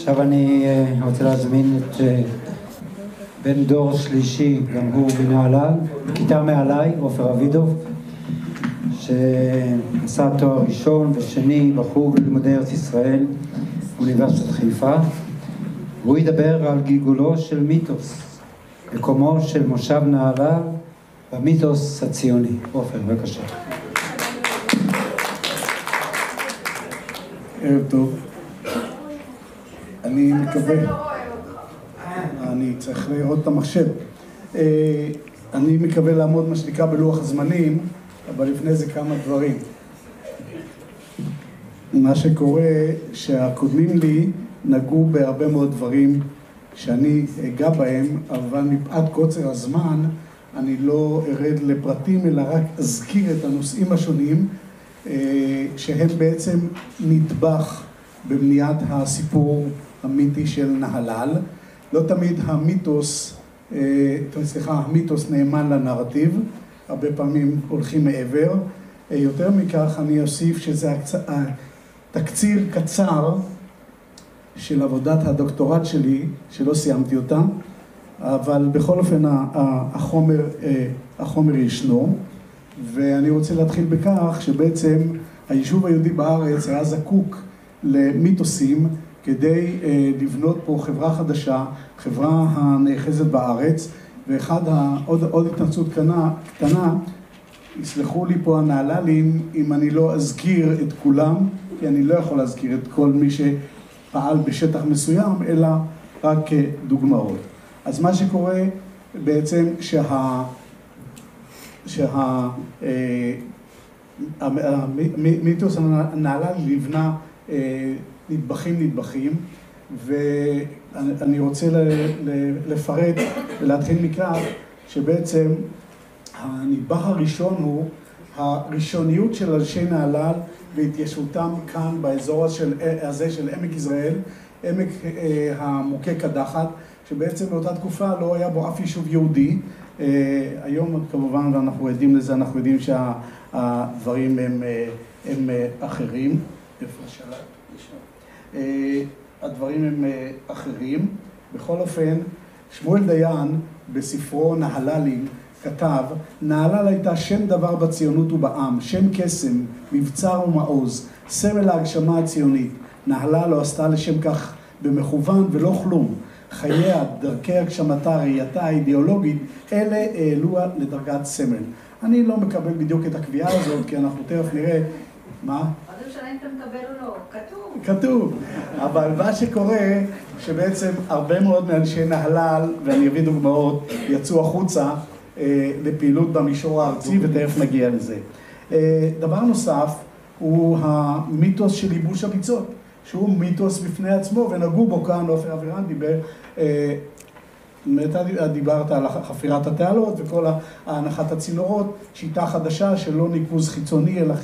עכשיו אני רוצה להזמין את בן דור שלישי, גם הוא בנהלל, בכיתה מעליי, אופר אבידוב, שעשה תואר ראשון ושני בחוג לימודי ארץ ישראל, אוניברסיטת חיפה. הוא ידבר על גלגולו של מיתוס, מקומו של מושב נהלל במיתוס הציוני. אופר, בבקשה. ערב טוב. אני מקווה... אני צריך לראות את המחשב. אני מקווה לעמוד מה שנקרא בלוח הזמנים, אבל לפני זה כמה דברים. מה שקורה שהקודמים לי נגעו בהרבה מאוד דברים שאני אגע בהם, אבל מפאת קוצר הזמן אני לא ארד לפרטים, אלא רק אזכיר את הנושאים השונים שהם בעצם נדבך בבניית הסיפור המיתי של נהלל. לא תמיד המיתוס נאמן לנרטיב, הרבה פעמים הולכים מעבר. יותר מכך אני אוסיף שזה תקציר קצר של עבודת הדוקטורט שלי, שלא סיימתי אותה, אבל בכל אופן החומר ישנו, ואני רוצה להתחיל בכך שבעצם היישוב היהודי בארץ היה זקוק למיתוסים כדי לבנות פה חברה חדשה, חברה הנאחזת בארץ, ואחד עוד התנצות קטנה, יסלחו לי פה הנהללים אם אני לא אזכיר את כולם, כי אני לא יכול להזכיר את כל מי שפעל בשטח מסוים, אלא רק דוגמאות. אז מה שקורה בעצם מיתוס הנהלל לבנה נדבכים, ואני רוצה לפרט ולהתחיל מכך שבעצם הנדבך הראשון הוא הראשוניות של אנשי נהלל והתיישבותם כאן באזור הזה של עמק יזרעאל, עמק המוכה קדחת, שבעצם באותה תקופה לא היה בו אף יישוב יהודי. היום כמובן, ואנחנו עדים לזה, אנחנו יודעים שהדברים הם אחרים. הדברים הם אחרים. בכל אופן, שמואל דיין בספרו נהללים כתב: נהלל הייתה שם דבר בציונות ובעם, שם קסם, מבצר ומעוז, סמל ההגשמה הציונית. נהלל לא עשתה לשם כך במכוון ולא כלום. חייה, דרכי הגשמתה, ראייתה האידיאולוגית, אלה העלוה לדרגת סמל. אני לא מקבל בדיוק את הקביעה הזאת, כי אנחנו תכף נראה מה? אז אם אתה מקבל או לא, כתוב. אבל מה שקורה, שבעצם הרבה מאוד מאנשי נהלל, ואני אביא דוגמאות, יצאו החוצה לפעילות במישור הארצי, ותכף נגיע לזה. דבר נוסף הוא המיתוס של ייבוש הביצות, שהוא מיתוס בפני עצמו, ונגעו בו כאן, נופר אבירן דיבר, דיברת על חפירת התעלות וכל ההנחת הצינורות, שיטה חדשה שלא ניקוז חיצוני, אלא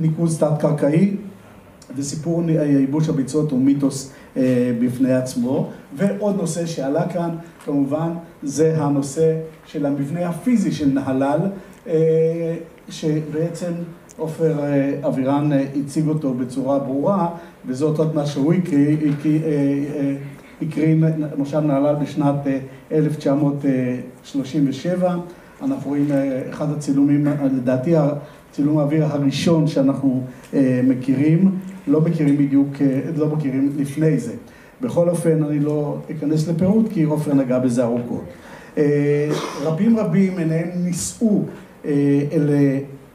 ניקוז תת-קרקעי, וסיפור ייבוש הביצות הוא מיתוס בפני עצמו. ועוד נושא שעלה כאן, כמובן, זה הנושא של המבנה הפיזי של נהלל, שבעצם אופר אבירן הציג אותו בצורה ברורה, וזאת עוד מה שהוא הקריא מושב נהלל בשנת 1937. אנחנו רואים אחד הצילומים, לדעתי צילום האוויר הראשון שאנחנו מכירים, לא מכירים לפני זה. בכל אופן, אני לא אכנס לפירוט, כי אופר נגע בזה ארוכות. רבים עיניהם נישאו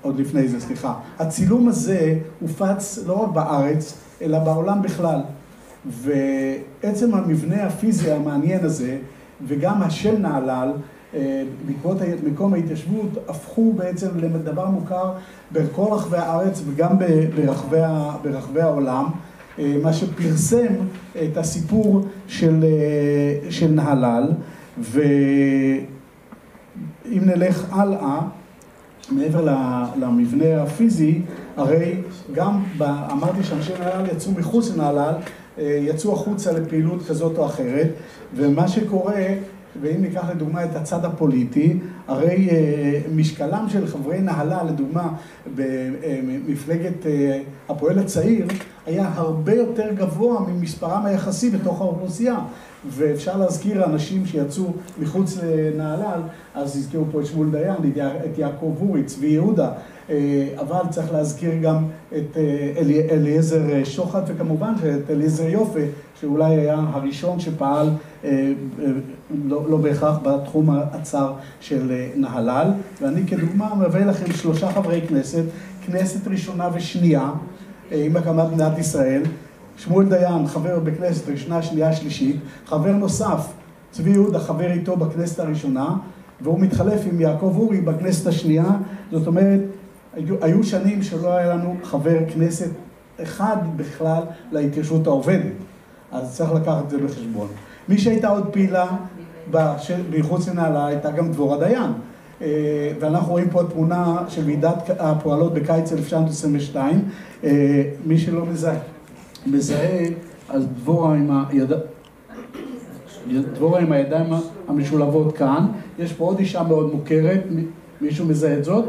עוד לפני זה, סליחה. הצילום הזה הופץ לא רק בארץ, אלא בעולם בכלל. ועצם המבנה הפיזי המעניין הזה, וגם השם נהלל, בעקבות מקום ההתיישבות, הפכו בעצם לדבר מוכר בכל רחבי הארץ וגם ברחבי העולם, מה שפרסם את הסיפור של נהלל. ואם נלך הלאה, מעבר למבנה הפיזי, הרי גם אמרתי שאנשי נהלל יצאו מחוץ לנהלל, יצאו החוצה לפעילות כזאת או אחרת, ומה שקורה ואם ניקח לדוגמה את הצד הפוליטי, הרי משקלם של חברי נהלל, לדוגמה במפלגת הפועל הצעיר, היה הרבה יותר גבוה ממספרם היחסי בתוך האוכלוסייה. ואפשר להזכיר אנשים שיצאו מחוץ לנהלל, אז הזכירו פה את שמואל דיין, את יעקב אורי, צבי יהודה, אבל צריך להזכיר גם את אליעזר שוחט, וכמובן את אליעזר יופה, שאולי היה הראשון שפעל לא בהכרח בתחום הצר של נהלל. ואני כדוגמה מביא לכם 3 חברי כנסת, כנסת ראשונה ושנייה, עם הקמת מדינת ישראל, שמואל דיין, חבר בכנסת ראשונה, שנייה, שלישית, חבר נוסף, צבי יהודה, חבר איתו בכנסת הראשונה, והוא מתחלף עם יעקב אורי בכנסת השנייה. זאת אומרת, היו שנים שלא היה לנו חבר כנסת אחד בכלל להתיישבות העובדת. אז צריך לקחת את זה בחשבון. מי שהייתה עוד פעילה מחוץ לנהלל הייתה גם דבורה דיין. ואנחנו רואים פה תמונה של ועידת הפועלות בקיץ 1922. מי שלא מזהה, אז דבורה עם הידיים המשולבות כאן. יש פה עוד אישה מאוד מוכרת. מישהו מזהה את זאת?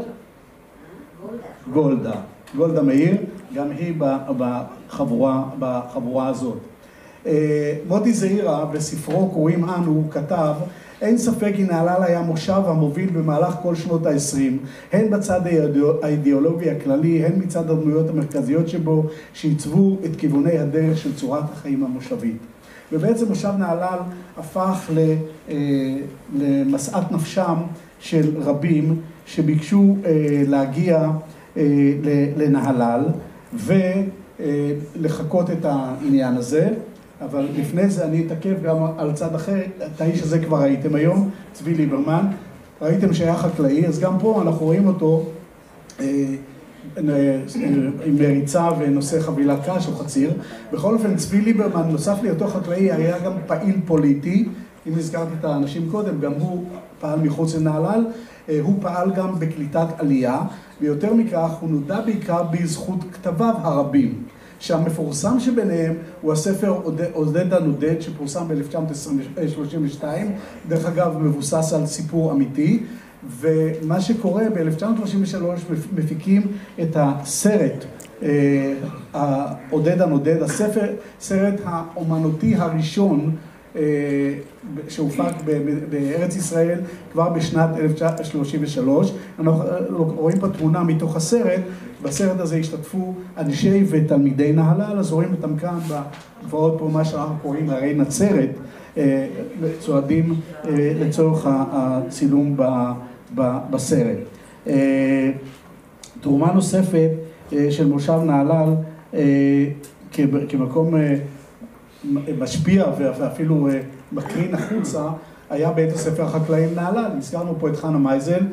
גולדה. גולדה מאיר, גם היא בחבורה הזאת. מוטי זעירה בספרו קוראים אנו, הוא כתב: אין ספק כי נהלל היה מושב המוביל במהלך כל שנות ה-20, הן בצד האידיאולוגי הכללי, הן מצד הדמויות המרכזיות שבו, שעיצבו את כיווני הדרך של צורת החיים המושבית. ובעצם מושב נהלל הפך למסעת נפשם של רבים שביקשו להגיע לנהלל ולחכות את העניין הזה. אבל לפני זה אני אתעכב גם על צד אחר. את האיש הזה כבר ראיתם היום, צבי ליברמן. ראיתם שהיה חקלאי, אז גם פה אנחנו רואים אותו עם מריצה ונושא חבילת קש או חציר. בכל אופן, צבי ליברמן, נוסף להיותו חקלאי, היה גם פעיל פוליטי. אם הזכרתי את האנשים קודם, גם הוא פעל מחוץ לנהלל. הוא פעל גם בקליטת עלייה, ויותר מכך הוא נודע בעיקר בזכות כתביו הרבים. שהמפורסם שביניהם הוא הספר עודד הנודד, שפורסם ב-1932, דרך אגב מבוסס על סיפור אמיתי. ומה שקורה ב-1933, מפיקים את הסרט עודד הנודד, הסרט האומנותי הראשון שהופק בארץ ישראל כבר בשנת 1933. אנחנו רואים פה תמונה מתוך הסרט. בסרט הזה השתתפו אנשי ותלמידי נהלל, אז רואים אותם כאן בגבעות פה, מה שאנחנו קוראים הרי נצרת, צועדים לצורך הצילום בסרט. תרומה נוספת של מושב נהלל כמקום משפיע ואפילו מקרין החוצה, היה בית הספר החקלאים נהלל. הזכרנו פה את חנה מייזן,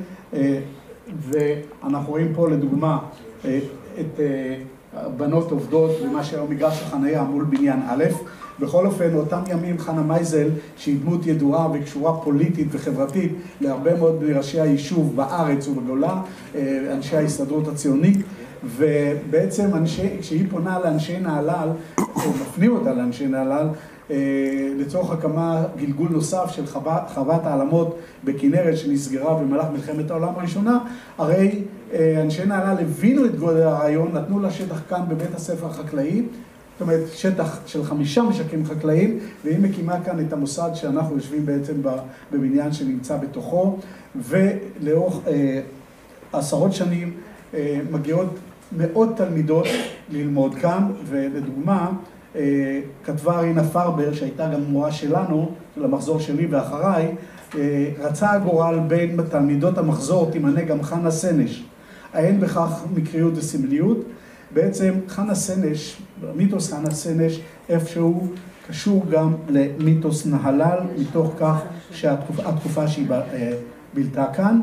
ואנחנו רואים פה לדוגמה את בנות עובדות ומה שהיה מגרש החניה מול בניין א'. בכל אופן, אותם ימים חנה מייזל, שהיא דמות ידועה וקשורה פוליטית וחברתית להרבה מאוד מראשי היישוב בארץ ובגולה, אנשי ההסתדרות הציונית, ובעצם כשהיא פונה לאנשי נהלל, או מפנים אותה לאנשי נהלל, לצורך הקמה גלגול נוסף של חוות העלמות בכנרת שנסגרה במהלך מלחמת העולם הראשונה, הרי אנשי נהלל הבינו את גודל הרעיון, נתנו לה שטח כאן בבית הספר החקלאי, זאת אומרת שטח של 5 משקים חקלאיים, והיא מקימה כאן את המוסד שאנחנו יושבים בעצם בבניין שנמצא בתוכו. ולאורך עשרות שנים מגיעות מאות תלמידות ללמוד כאן. ולדוגמה, כתבה רינה פרבר, שהייתה גם מורה שלנו, של המחזור שלי ואחריי, רצה הגורל בין תלמידות המחזור תימנה גם חנה סנש. אין בכך מקריות וסמליות. בעצם חנה סנש, מיתוס חנה סנש, איפשהו קשור גם למיתוס נהלל, מתוך כך שהתקופה שהיא בילתה כאן.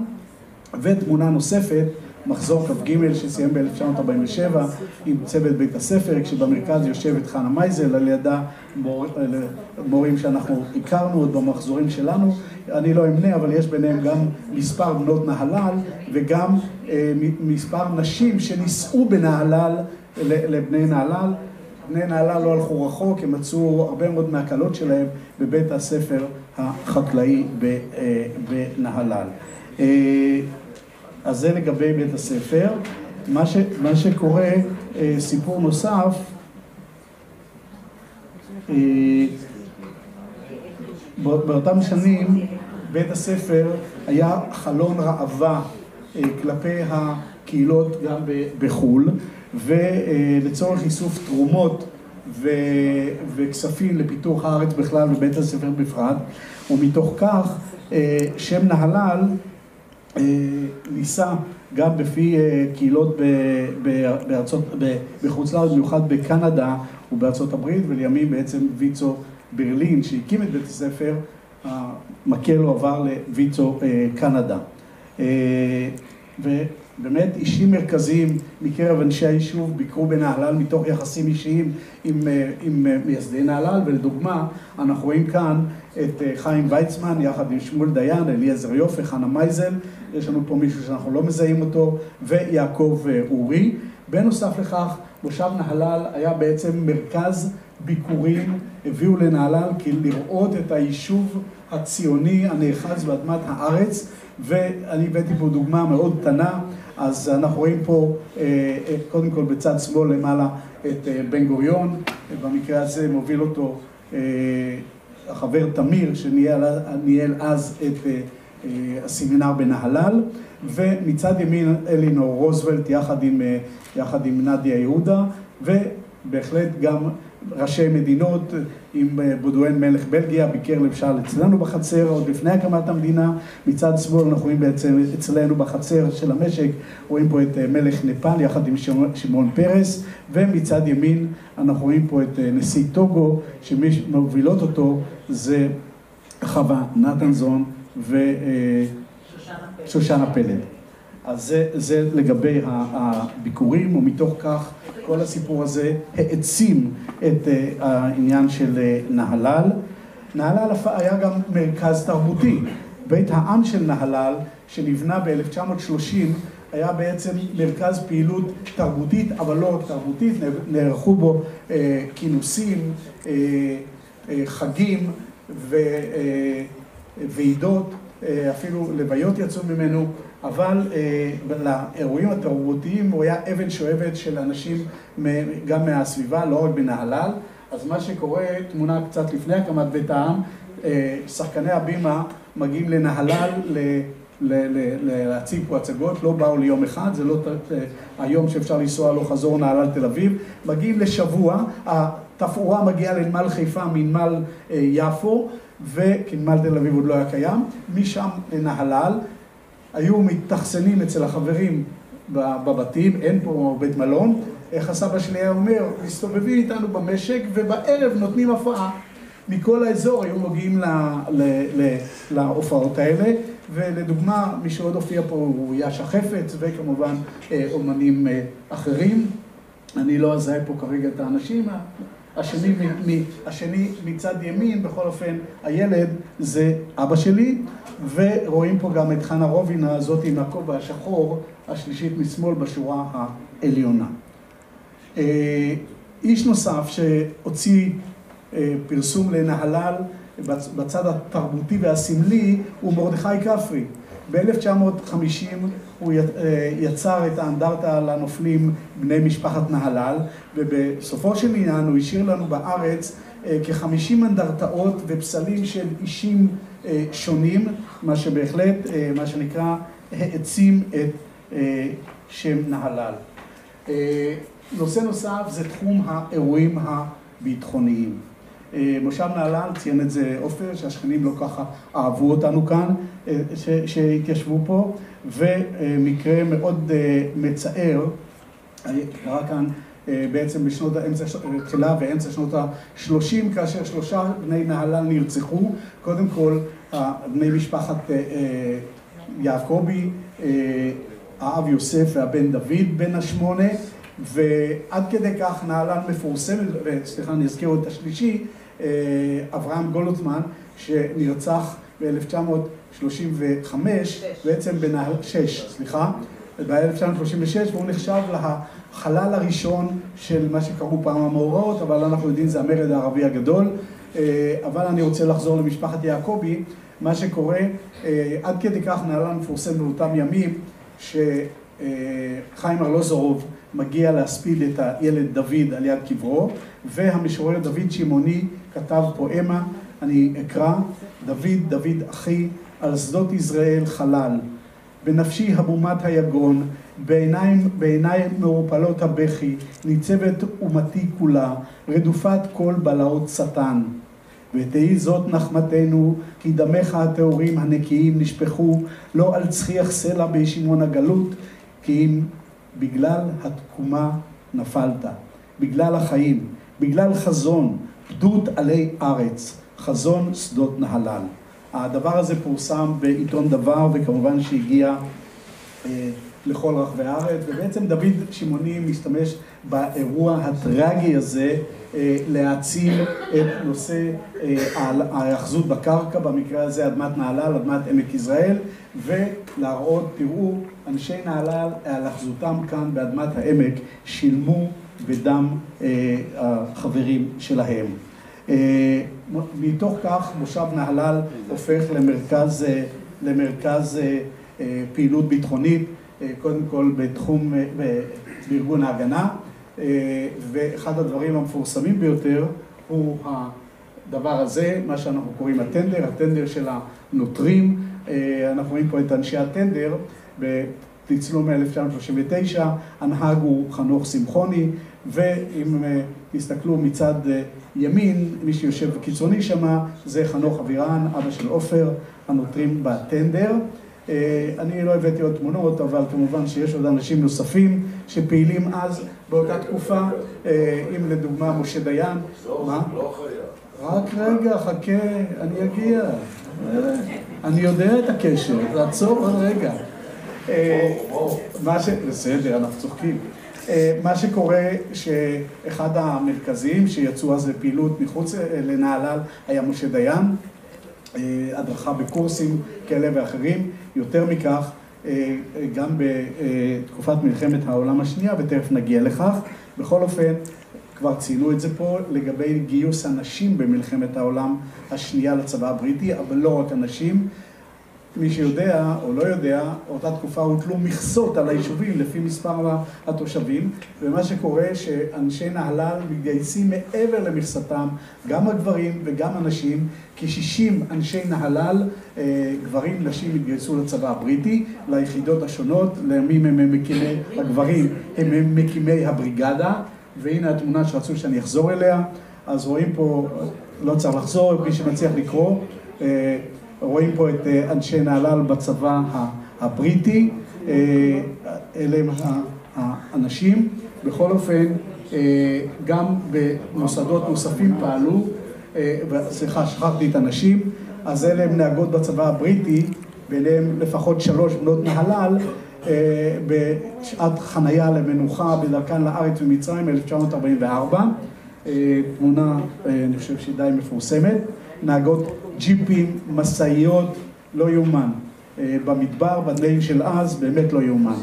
ותמונה נוספת, מחזור כ"ג שסיים ב-1947 עם צוות בית הספר, כשבמרכז יושבת חנה מייזל, על ידה מורים שאנחנו הכרנו עוד במחזורים שלנו. אני לא אמנה, אבל יש ביניהם גם מספר בנות נהלל וגם מספר נשים שנישאו בנהלל לבני נהלל. בני נהלל לא הלכו רחוק, הם מצאו הרבה מאוד מהקלות שלהם בבית הספר החקלאי בנהלל. אז זה לגבי בית הספר. מה שקורה, סיפור נוסף, באותם שנים בית הספר היה חלון ראווה כלפי הקהילות גם בחול, ולצורך איסוף תרומות וכספים לפיתוח הארץ בכלל ובית הספר בפרט, ומתוך כך שם נהלל ניסה גם בפי קהילות בחוץ לארץ, במיוחד בקנדה ובארצות הברית, ולימים בעצם ויצו ברלין שהקים את בית הספר, המקל הוא עבר לויצו קנדה. ובאמת אישים מרכזיים מקרב אנשי היישוב ביקרו בנהלל מתוך יחסים אישיים עם מייסדי נהלל, ולדוגמה אנחנו רואים כאן את חיים ויצמן יחד עם שמואל דיין, אליעזר יופי, חנה מייזן, יש לנו פה מישהו שאנחנו לא מזהים אותו, ויעקב אורי. בנוסף לכך, מושב נהלל היה בעצם מרכז ביקורים, הביאו לנהלל כי לראות את היישוב הציוני הנאחז באדמת הארץ, ואני הבאתי פה דוגמה מאוד קטנה. אז אנחנו רואים פה קודם כל בצד שמאל למעלה את בן גוריון, במקרה הזה מוביל אותו החבר תמיר שניהל אז את הסמינר בנהלל, ומצד ימין אלינור רוזוולט יחד עם נדיה יהודה, ובהחלט גם ראשי מדינות, עם בודואן מלך בלגיה, ביקר למשל אצלנו בחצר עוד לפני הקמת המדינה. מצד שמאל אנחנו רואים בעצם אצלנו בחצר של המשק, רואים פה את מלך נפאל יחד עם שמעון פרס, ומצד ימין אנחנו רואים פה את נשיא טוגו, שמי שמובילות אותו זה חווה נתנזון ושושנה פלד. אז זה לגבי הביקורים, ומתוך כך כל הסיפור הזה העצים את העניין של נהלל. נהלל היה גם מרכז תרבותי. בית העם של נהלל, שנבנה ב-1930, היה בעצם מרכז פעילות תרבותית, אבל לא רק תרבותית, נערכו בו כינוסים, חגים וועידות, אפילו לוויות יצאו ממנו, אבל לאירועים התרבותיים הוא היה אבן שואבת של אנשים גם מהסביבה, לא רק בנהלל. אז מה שקורה, תמונה קצת לפני הקמת בית העם, שחקני הבימה מגיעים לנהלל להציג פה הצגות, לא באו ליום אחד, זה לא היום שאפשר לנסוע לא חזור נהלל תל אביב, מגיעים לשבוע, התפאורה מגיעה לנמל חיפה מנמל יפו, וכנמל תל אביב עוד לא היה קיים, משם לנהלל. היו מתחסנים אצל החברים בבתים, אין פה בית מלון. איך הסבא שלי היה אומר, מסתובבים איתנו במשק ובערב נותנים הפעה. מכל האזור היו מגיעים להופעות האלה, ולדוגמה מי שעוד הופיע פה הוא ישחפת, וכמובן אומנים אחרים. אני לא אזהה פה כרגע את האנשים. השני מצד ימין, בכל אופן, הילד זה אבא שלי, ורואים פה גם את חנה רובינה, הזאת עם הכובע השחור, השלישית משמאל בשורה העליונה. איש נוסף שהוציא פרסום לנהלל בצד התרבותי והסמלי הוא מרדכי כפרי. ב-1950 הוא יצר את האנדרטה לנופלים בני משפחת נהלל, ובסופו של עניין הוא השאיר לנו בארץ כ-50 אנדרטאות ופסלים של אישים שונים, מה שבהחלט, מה שנקרא, העצים את שם נהלל. נושא נוסף זה תחום האירועים הביטחוניים. מושב נהלל, ציין את זה אופר, שהשכנים לא ככה אהבו אותנו כאן, שהתיישבו פה, ומקרה מאוד מצער, קרה כאן בעצם בשנות התחילה ואמצע שנות ה-30, כאשר 3 בני נהלל נרצחו. קודם כל, בני משפחת יעקובי, האב יוסף והבן דוד, בן ה8, ועד כדי כך נהלל מפורסמת, וסליחה, אני אזכיר את השלישי, אברהם גולוטמן, שנרצח ב-1935, בעצם בנהלל 6, סליחה, ב-1936, והוא נחשב החלל הראשון של מה שקראו פעם המאורעות, אבל אנחנו יודעים זה המרד הערבי הגדול. אבל אני רוצה לחזור למשפחת יעקובי. מה שקורה, עד כדי כך נהלל מפורסם באותם ימים, שחיים ארלוזורוב מגיע להספיד את הילד דוד על יד קברו, והמשורר דוד שמעוני כתב פואמה, אני אקרא, דוד, דוד אחי, על שדות ישראל חלל. בנפשי הבומת היגון, בעיניים מעורפלות הבכי, ניצבת אומתי כולה, רדופת כל בלעות שטן. ותהי זאת נחמתנו, כי דמך הטהורים הנקיים נשפכו, לא על צחיח סלע בשמעון הגלות, כי אם בגלל התקומה נפלת, בגלל החיים, בגלל חזון, פדות עלי ארץ, חזון שדות נהלל. הדבר הזה פורסם בעיתון דבר, וכמובן שהגיע לכל רחבי הארץ, ובעצם דוד שמעוני משתמש באירוע הטרגי הזה להציל את נושא ההאחזות בקרקע, במקרה הזה אדמת נהלל, אדמת עמק יזרעאל, ולהראות, תראו, אנשי נהלל על האחזותם כאן באדמת העמק שילמו בדם החברים שלהם. מתוך כך מושב נהלל הופך למרכז פעילות ביטחונית, קודם כל בתחום בארגון ההגנה, ואחד הדברים המפורסמים ביותר הוא הדבר הזה, מה שאנחנו קוראים הטנדר, הטנדר של הנוטרים. אנחנו רואים פה את אנשי הטנדר, בתצלום 1939, הנהג הוא חנוך סמחוני, ואם תסתכלו מצד ימין, מי שיושב קיצוני שמה, זה חנוך אוויראן, אבא של אופר, הנוטרים בטנדר. אני לא הבאתי עוד תמונות, אבל כמובן שיש עוד אנשים נוספים שפעילים אז באותה תקופה, אם לדוגמה משה דיין. מה? לא חייב. רק רגע, חכה, אני אגיע. אני יודע את הקשר, לעצור עוד רגע. בסדר, אנחנו צוחקים. מה שקורה שאחד המרכזיים שיצאו אז לפעילות מחוץ לנהלל היה משה דיין, הדרכה בקורסים כאלה ואחרים. יותר מכך, גם בתקופת מלחמת העולם השנייה, ותכף נגיע לכך. בכל אופן, כבר ציינו את זה פה, לגבי גיוס הנשים במלחמת העולם השנייה לצבא הבריטי, אבל לא רק הנשים. מי שיודע או לא יודע, אותה תקופה הוטלו מכסות על היישובים לפי מספר התושבים, ומה שקורה שאנשי נהלל מתגייסים מעבר למכסתם, גם הגברים וגם הנשים, כ-60 אנשי נהלל, גברים, נשים, התגייסו לצבא הבריטי, ליחידות השונות, לימים הם מקימי הגברים, הם מקימי הבריגדה, והנה התמונה שרצו שאני אחזור אליה, אז רואים פה, לא צריך לחזור, מי שמצליח לקרוא, רואים פה את אנשי נהלל בצבא הבריטי, אלה הם האנשים. בכל אופן, גם במוסדות נוספים פעלו, סליחה, שכחתי את הנשים, אז אלה הם נהגות בצבא הבריטי, ביניהם לפחות 3 בנות נהלל, בשעת חנייה למנוחה בדרכן לארץ ומצרים 1944, תמונה, אני חושב שהיא די מפורסמת, נהגות ג'יפים, מסעיות, לא יומן. במדבר, בדליים של אז, באמת לא יומן.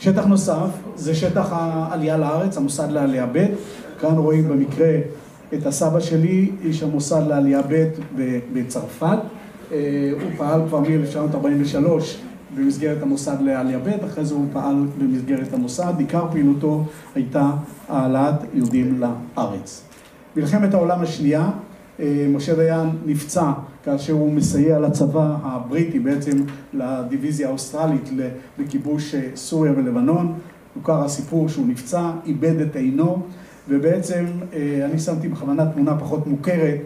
שטח נוסף זה שטח העלייה לארץ, המוסד לעלייה ב'. כאן רואים במקרה את הסבא שלי, איש המוסד לעלייה ב' בצרפת. הוא פעל כבר מ-1943 במסגרת המוסד לעלייה ב', אחרי זה הוא פעל במסגרת המוסד. עיקר פעילותו הייתה העלאת יהודים לארץ. מלחמת העולם השנייה, משה דיין נפצע כאשר הוא מסייע לצבא הבריטי, בעצם לדיוויזיה האוסטרלית לכיבוש סוריה ולבנון. הוכר הסיפור שהוא נפצע, איבד את עינו, ובעצם אני שמתי בכוונה תמונה פחות מוכרת,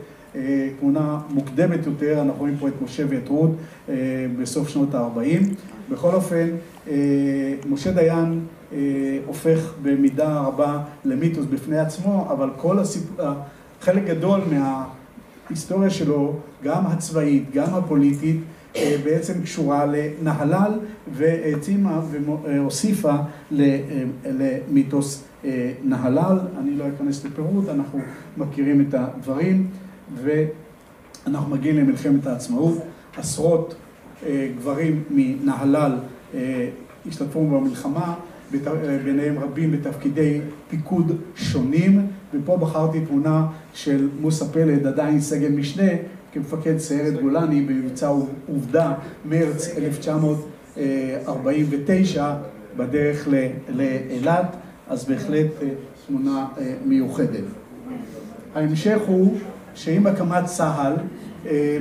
תמונה מוקדמת יותר, אנחנו רואים פה את משה ואת רות בסוף שנות ה-40. בכל אופן, משה דיין הופך במידה רבה למיתוס בפני עצמו, אבל כל חלק גדול מההיסטוריה שלו, גם הצבאית, גם הפוליטית, בעצם קשורה לנהלל, והעצימה והוסיפה למיתוס נהלל. אני לא אכנס לפירוט, אנחנו מכירים את הדברים, ואנחנו מגיעים למלחמת העצמאות. עשרות גברים מנהלל השתתפו במלחמה, ביניהם רבים בתפקידי פיקוד שונים, ופה בחרתי תמונה של מוסה פלד, עדיין סגן משנה, כמפקד סיירת גולני במבצע עובדה, מרץ 1949, בדרך לאילת, אז בהחלט תמונה מיוחדת. ההמשך הוא שעם הקמת צה"ל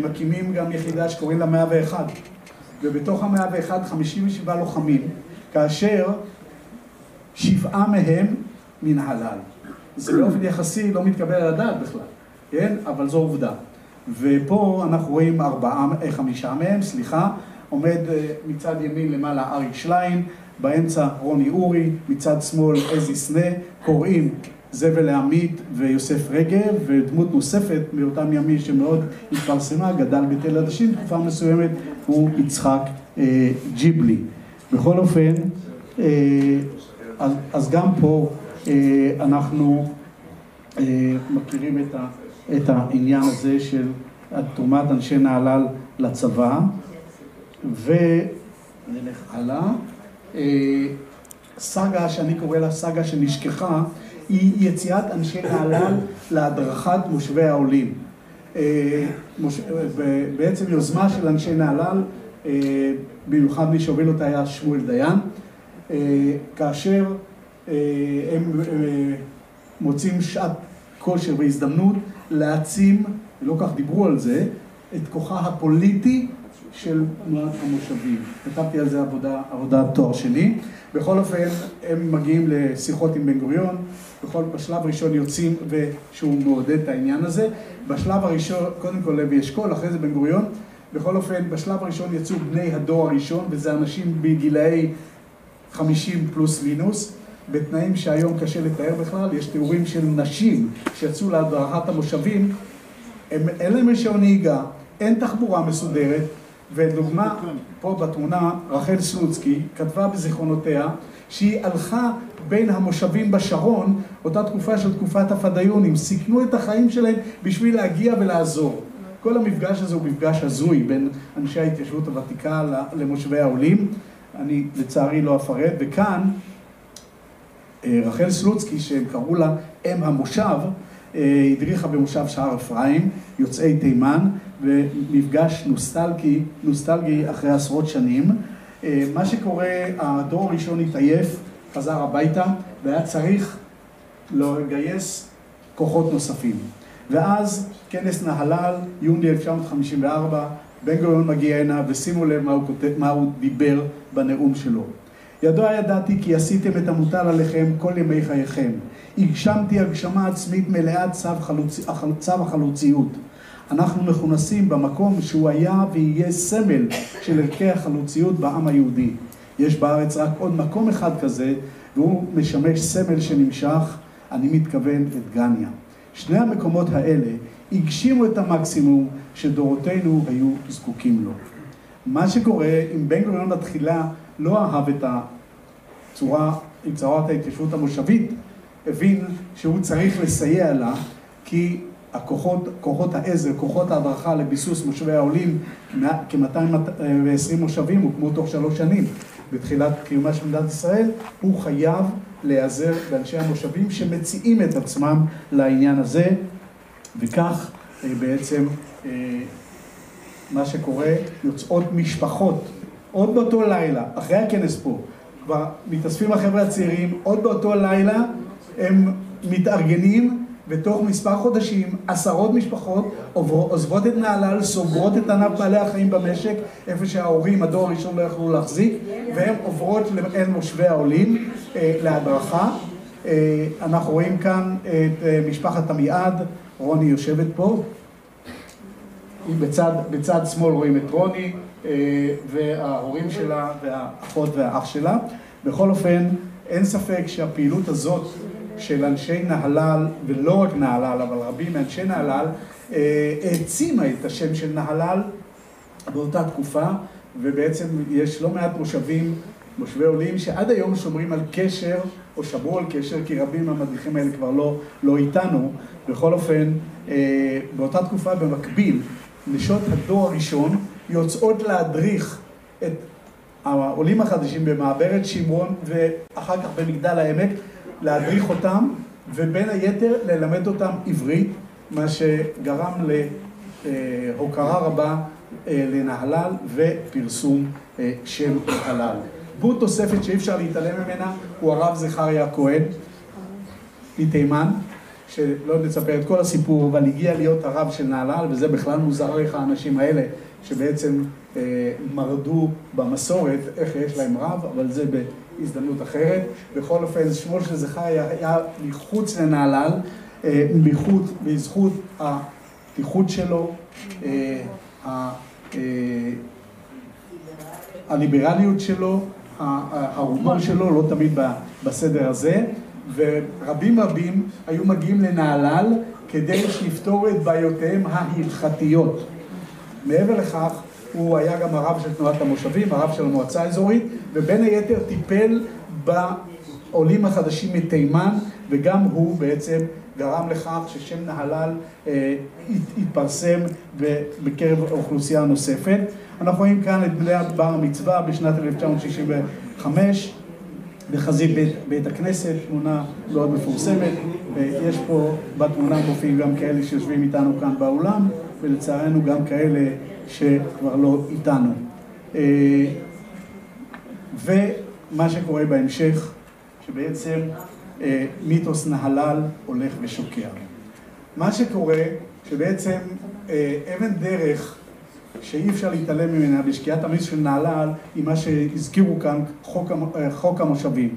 מקימים גם יחידה שקוראים לה 101, ובתוך ה-101 57 לוחמים, כאשר 7 מהם מנהלל. זה באופן יחסי לא מתקבל על הדעת בכלל, כן? אבל זו עובדה. ופה אנחנו רואים 5 מהם, עומד מצד ימין למעלה ארי שליין, באמצע רוני אורי, מצד שמאל איזי סנה, קוראים זבל העמית ויוסף רגב, ודמות נוספת מאותם ימים שמאוד התפרסמה, גדל בתל עדשים, תקופה מסוימת, הוא יצחק ג'יבלי. בכל אופן, אז גם פה אנחנו מכירים את העניין הזה של תרומת אנשי נהלל לצבא, ונלך הלאה. סגה שאני קורא לה סגה שנשכחה, היא יציאת אנשי נהלל להדרכת מושבי העולים. בעצם יוזמה של אנשי נהלל, במיוחד מי שהוביל אותה היה שמואל דיין, כאשר הם מוצאים שעת כושר והזדמנות להעצים, לא כך דיברו על זה, את כוחה הפוליטי של תנועת המושבים. כתבתי על זה עבודת תואר שני. בכל אופן, הם מגיעים לשיחות עם בן גוריון, בשלב ראשון יוצאים ושהוא מעודד את העניין הזה. בשלב הראשון, קודם כל לוי אשכול, אחרי זה בן גוריון. בכל אופן, בשלב הראשון יצאו בני הדור הראשון, וזה אנשים בגילאי 50 פלוס מינוס, בתנאים שהיום קשה לתאר בכלל. יש תיאורים של נשים שיצאו להדרכת המושבים, אין להם רישיון נהיגה, אין תחבורה מסודרת, ודוגמה פה בתמונה, רחל סלונסקי כתבה בזיכרונותיה שהיא הלכה בין המושבים בשרון, אותה תקופה של תקופת הפדאיונים, סיכנו את החיים שלהם בשביל להגיע ולעזור. כל המפגש הזה הוא מפגש הזוי בין אנשי ההתיישבות הוותיקה למושבי העולים. אני לצערי לא אפרט, וכאן רחל סלונסקי, שהם קראו לה אם המושב, הדריכה במושב שער אפרים, יוצאי תימן, ומפגש נוסטלגי אחרי עשרות שנים. מה שקורה, הדור הראשון התעייף, חזר הביתה, והיה צריך לגייס כוחות נוספים. ואז כנס נהלל, יוני 1954, בן גוריון מגיע הנה, ושימו לב מה הוא דיבר בנאום שלו. ידוע ידעתי כי עשיתם את המוטל עליכם כל ימי חייכם. הגשמתי הגשמה עצמית מלאה צו החלוציות. אנחנו מכונסים במקום שהוא היה ויהיה סמל של ערכי החלוציות בעם היהודי. יש בארץ רק עוד מקום אחד כזה, והוא משמש סמל שנמשך, אני מתכוון לדגניה. שני המקומות האלה הגשימו את המקסימום שדורותינו היו זקוקים לו. מה שקורה, אם בן גוריון התחילה לא אהב את צורת ההתיישבות המושבית, הבין שהוא צריך לסייע לה, כי כוחות העזר, כוחות ההדרכה לביסוס מושבי העולים, כ-220 מושבים הוקמו תוך 3 שנים בתחילת קיומה של מדינת ישראל, הוא חייב להיעזר באנשי המושבים שמציעים את עצמם לעניין הזה, וכך בעצם מה שקורה, יוצאות משפחות עוד באותו לילה, אחרי הכנס פה, כבר מתאספים החבר'ה הצעירים, עוד באותו לילה הם מתארגנים, ותוך מספר חודשים, עשרות משפחות עוזבות את נהלל, סוגרות את ענף בעלי החיים במשק, איפה שההורים, הדור הראשון לא יכלו להחזיק, והן עוברות אל מושבי העולים להדרכה. אנחנו רואים כאן את משפחת עמיעד, רוני יושבת פה, בצד שמאל רואים את רוני, וההורים שלה, והאחות והאח שלה. בכל אופן, אין ספק שהפעילות הזאת, של אנשי נהלל, ולא רק נהלל, אבל רבים מאנשי נהלל, העצימה את השם של נהלל באותה תקופה, ובעצם יש לא מעט מושבי עולים, שעד היום שומרים על קשר, או שברו על קשר, כי רבים מהמדריכים האלה כבר לא איתנו. בכל אופן, באותה תקופה במקביל, נשות הדור הראשון יוצאות להדריך את העולים החדשים במעברת שמרון ואחר כך במגדל העמק, להדריך אותם ובין היתר ללמד אותם עברית, מה שגרם להוקרה רבה לנהלל ופרסום של נהלל. דמות תוספת שאי אפשר להתעלם ממנה הוא הרב זכריה כהן מתימן, שלא נספר את כל הסיפור, אבל הגיע להיות הרב של נהלל, וזה בכלל מוזר איך האנשים האלה שבעצם מרדו במסורת, איך יש להם רב, אבל זה בהזדמנות אחרת. בכל אופן, שמו של זכריה היה מחוץ לנהלל, בזכות הפתיחות שלו, הליברליות שלו, ההומור שלו, לא תמיד בסדר הזה, ורבים רבים היו מגיעים לנהלל כדי שיפתור את בעיותיהם ההלכתיות. מעבר לכך, הוא היה גם הרב של תנועת המושבים, הרב של המועצה האזורית, ובין היתר טיפל בעולים החדשים מתימן, וגם הוא בעצם גרם לכך ששם נהלל התפרסם בקרב אוכלוסייה נוספת. אנחנו רואים כאן את בני בר המצווה בשנת 1965, בחזית בית הכנסת, תמונה מאוד מפורסמת. יש פה בתמונה מופיעים גם כאלה שיושבים איתנו כאן באולם, ולצערנו גם כאלה שכבר לא איתנו. ומה שקורה בהמשך, שבעצם מיתוס נהלל הולך ושוקע. מה שקורה, שבעצם אבן דרך שאי אפשר להתעלם ממנה בשקיעת המיץ של נהלל היא מה שהזכירו כאן, חוק המושבים.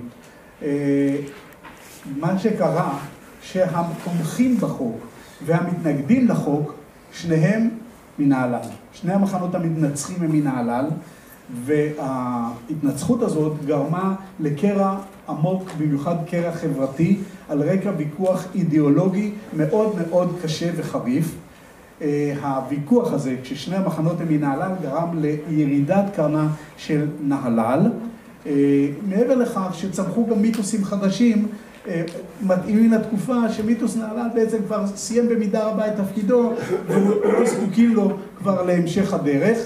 מה שקרה, שהתומכים בחוק והמתנגדים לחוק, שניהם מנהלל. שני המחנות המתנצחים הם מנהלל, וההתנצחות הזאת גרמה לקרע עמוק, במיוחד קרע חברתי, על רקע ויכוח אידיאולוגי מאוד מאוד קשה וחריף. הוויכוח הזה, כששני המחנות הם מנהלל, גרם לירידת קרנה של נהלל. מעבר לכך שצמחו גם מיתוסים חדשים, מתאימים לתקופה שמיתוס נהלל בעצם כבר סיים במידה רבה את תפקידו, ולא זקוקים לו כבר להמשך הדרך.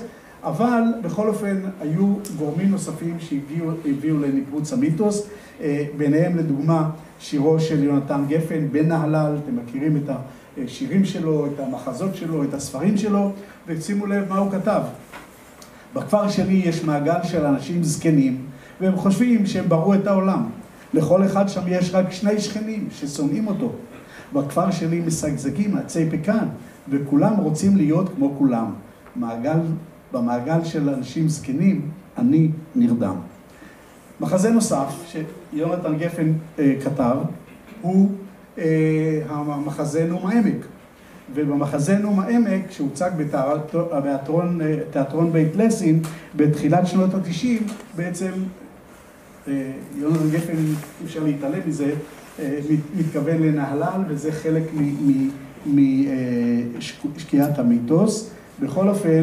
אבל בכל אופן היו גורמים נוספים שהביאו לניפוץ המיתוס, ביניהם לדוגמה שירו של יונתן גפן בן נהלל, אתם מכירים את השירים שלו, את המחזות שלו, את הספרים שלו, ושימו לב מה הוא כתב. בכפר שלי יש מעגל של אנשים זקנים, והם חושבים שהם ברו את העולם. לכל אחד שם יש רק שני שכנים ששונאים אותו. בכפר שלי מסגזגים עצי פקן, וכולם רוצים להיות כמו כולם. במעגל של אנשים זקנים אני נרדם. מחזה נוסף שיונתן גפן כתב הוא המחזה נום העמק. ובמחזה נום העמק, שהוצג בתיאטרון בית לסין בתחילת שנות ה-90, בעצם יונתן גפן, אפשר להתעלם מזה, מתכוון לנהלל, וזה חלק משקיעת המיתוס. בכל אופן,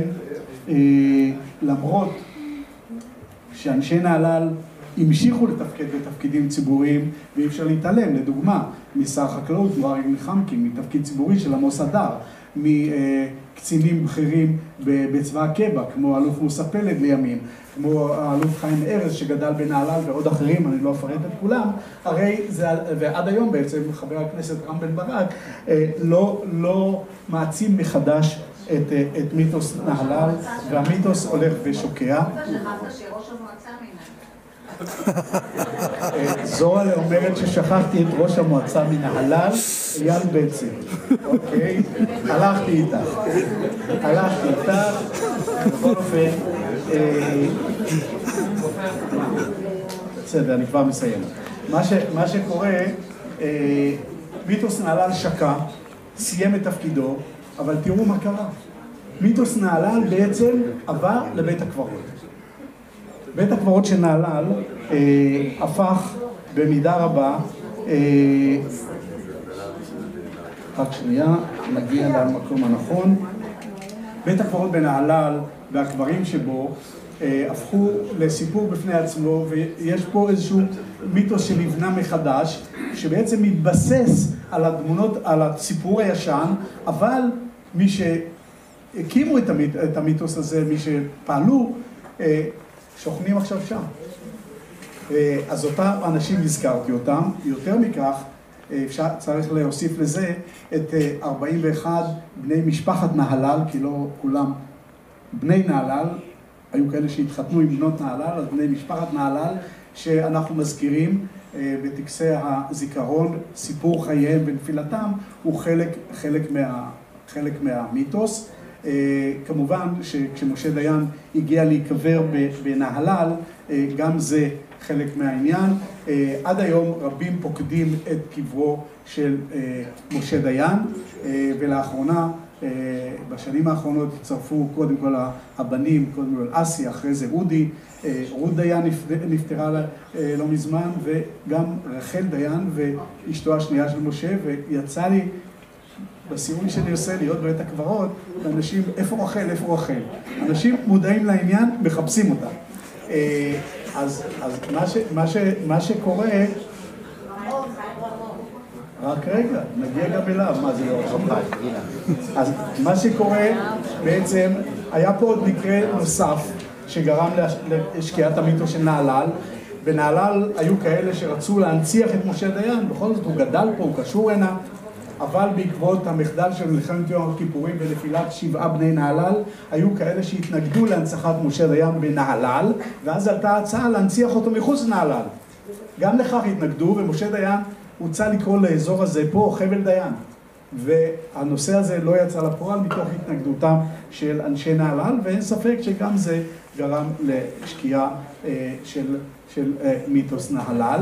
למרות שאנשי נהלל המשיכו לתפקד בתפקידים ציבוריים, ואי אפשר להתעלם, לדוגמה, משר חקלאות, מוארי מלחמקי, מתפקיד ציבורי של עמוס אדר, מקצינים בכירים בצבא הקבע, כמו אלוף מוסה פלד לימים, כמו אלוף חיים ארז שגדל בנהלל ועוד אחרים, אני לא אפרט את כולם, הרי זה, ועד היום בעצם חבר הכנסת רם בן ברק לא מעצים מחדש את מיתוס נהלל, והמיתוס הולך ושוקע. זוהלה אומרת ששכחתי את ראש המועצה מנהלל, אייל בצר. אוקיי, הלכתי איתך. בכל אופן, בסדר, אני כבר מסיים. מה שקורה, מיתוס נהלל שקע, סיים את תפקידו, אבל תראו מה קרה. מיתוס נהלל בעצם עבר לבית הקברות. בית הקברות של נהלל הפך במידה רבה, רק שנייה, נגיע למקום הנכון. בית הקברות בנהלל והקברים שבו הפכו לסיפור בפני עצמו, ויש פה איזשהו מיתוס שנבנה מחדש, שבעצם מתבסס על הדמונות, על הסיפור הישן, אבל מי שהקימו את המיתוס הזה, מי שפעלו, שוכנים עכשיו שם. אז אותם אנשים הזכרתי אותם, יותר מכך צריך להוסיף לזה את 41 בני משפחת נהלל, כי לא כולם בני נהלל, היו כאלה שהתחתנו עם בנות נהלל, אז בני משפחת נהלל שאנחנו מזכירים בטקסי הזיכרון, סיפור חייהם ונפילתם הוא חלק מהמיתוס. כמובן שכשמשה דיין הגיע להיקבר בנהלל, גם זה חלק מהעניין. עד היום רבים פוקדים את קברו של משה דיין, ולאחרונה, בשנים האחרונות הצטרפו קודם כל הבנים, קודם כל אסי, אחרי זה רודי. רות דיין נפטרה לא מזמן, וגם רחל דיין ואשתו השנייה של משה, ויצא לי בסיורים שאני עושה להיות בית הקברות, אנשים, איפה רחל? אנשים מודעים לעניין, מחפשים אותה. אז מה שקורה, רק רגע, נגיע גם אליו, מה זה לא רחב? אז מה שקורה בעצם, היה פה עוד מקרה נוסף שגרם לשקיעת המיתוס של נהלל. בנהלל היו כאלה שרצו להנציח את משה דיין, בכל זאת הוא גדל פה, הוא קשור הנה, אבל בעקבות המחדל של מלחמת יום הכיפורים ונפילת 7 בני נהלל, היו כאלה שהתנגדו להנצחת משה דיין בנהלל, ואז עלתה הצעה להנציח אותו מחוץ לנהלל. גם לכך התנגדו, ומשה דיין הוצא לקרוא לאזור הזה פה חבל דיין. והנושא הזה לא יצא לפועל מתוך התנגדותם של אנשי נהלל, ואין ספק שגם זה גרם לשקיעה של מיתוס נהלל.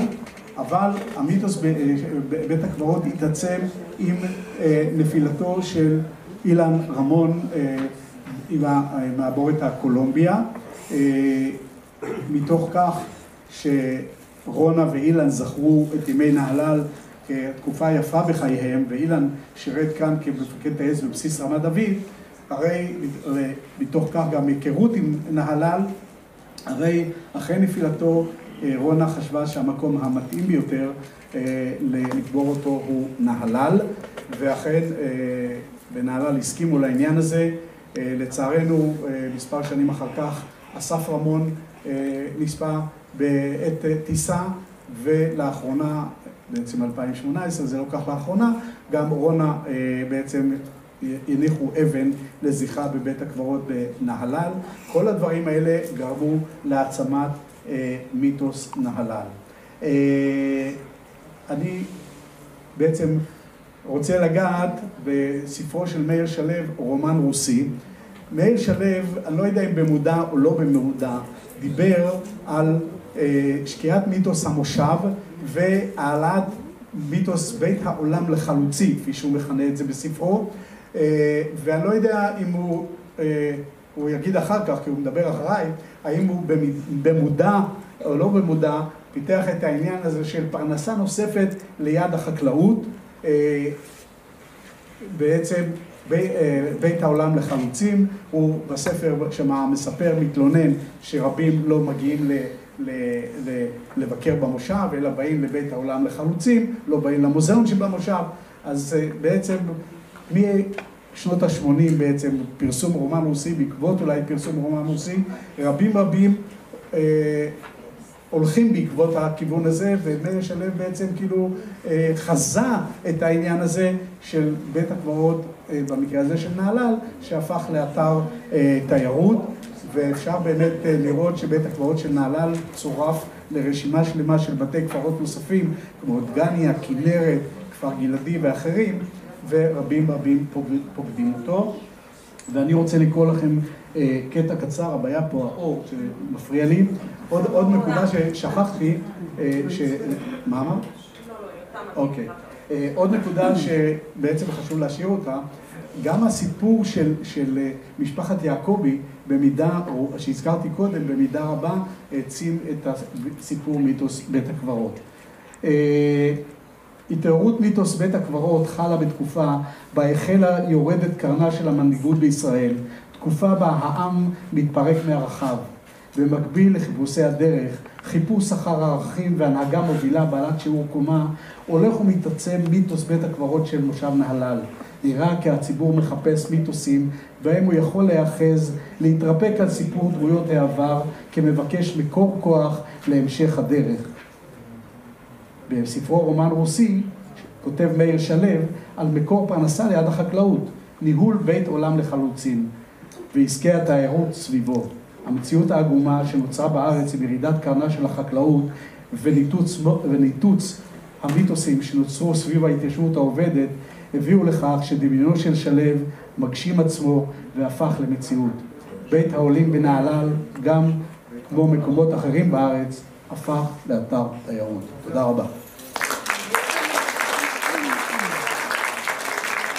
אבל המיתוס בבית הקברות התעצם עם נפילתו של אילן רמון עם המעבורת הקולומביה, מתוך כך שרונה ואילן זכרו את ימי נהלל כתקופה יפה בחייהם, ואילן שירת כאן כמפקד טייס בבסיס רמת דוד, הרי מתוך כך גם היכרות עם נהלל, הרי אחרי נפילתו רונה חשבה שהמקום המתאים ביותר לקבור אותו הוא נהלל, ואכן בנהלל הסכימו לעניין הזה. לצערנו, מספר שנים אחר כך, אסף רמון נספה בעת טיסה, ולאחרונה, בעצם 2018, זה לא כך לאחרונה, גם רונה בעצם הניחו אבן לזכרה בבית הקברות בנהלל. כל הדברים האלה גרמו להעצמת מיתוס נהלל. אני בעצם רוצה לגעת בספרו של מאיר שלב, רומן רוסי. מאיר שלב, אני לא יודע אם במודע או לא במודע, דיבר על שקיעת מיתוס המושב והעלת מיתוס בית העולם לחלוצי, כפי שהוא מכנה את זה בספרו. ואני לא יודע אם הוא יגיד אחר כך, כי הוא מדבר אחריי, האם הוא במודע או לא במודע פיתח את העניין הזה של פרנסה נוספת ליד החקלאות, בעצם בית העולם לחלוצים. הוא בספר שמספר, מתלונן שרבים לא מגיעים לבקר במושב, אלא באים לבית העולם לחלוצים, לא באים למוזיאון שבמושב. אז בעצם שנות ה-80 בעצם, פרסום רומן רוסי, בעקבות אולי פרסום רומן רוסי, רבים הולכים בעקבות הכיוון הזה, ומאיר שלב בעצם כאילו חזה את העניין הזה של בית הקברות, במקרה הזה של נהלל, שהפך לאתר תיירות, ואפשר באמת לראות שבית הקברות של נהלל צורף לרשימה שלמה של בתי קברות נוספים, כמו דגניה, כנרת, כפר גלעדי ואחרים, ורבים פוקדים אותו. ואני רוצה לקרוא לכם קטע קצר, הבעיה פה האור שמפריע לי. עוד נקודה ששכחתי, מה אמרת? אוקיי. עוד נקודה שבעצם חשוב להשאיר אותה, גם הסיפור של משפחת יעקובי, במידה, או שהזכרתי קודם, במידה רבה העצים את הסיפור מיתוס בית הקברות. התעוררות מיתוס בית הקברות חלה בתקופה בה החלה יורדת קרנה של המנהיגות בישראל, תקופה בה העם מתפרק מהרחב. במקביל לחיפושי הדרך, חיפוש אחר הערכים והנהגה מובילה בעלת שיעור קומה, הולך ומתעצם מיתוס בית הקברות של מושב נהלל. נראה כי הציבור מחפש מיתוסים, בהם הוא יכול להיאחז, להתרפק על סיפור דמויות העבר, כמבקש מקור כוח להמשך הדרך. בספרו רומן רוסי, כותב מאיר שלב על מקור פרנסה ליד החקלאות, ניהול בית עולם לחלוצים, ועסקי התיירות סביבו. המציאות העגומה שנוצרה בארץ עם ירידת קרנה של החקלאות וניתוץ המיתוסים שנוצרו סביב ההתיישבות העובדת, הביאו לכך שדמיונו של שלב מגשים עצמו והפך למציאות. בית העולים בנהלל, גם כמו מקומות אחרים בארץ, הפך לאתר תיירות. תודה רבה.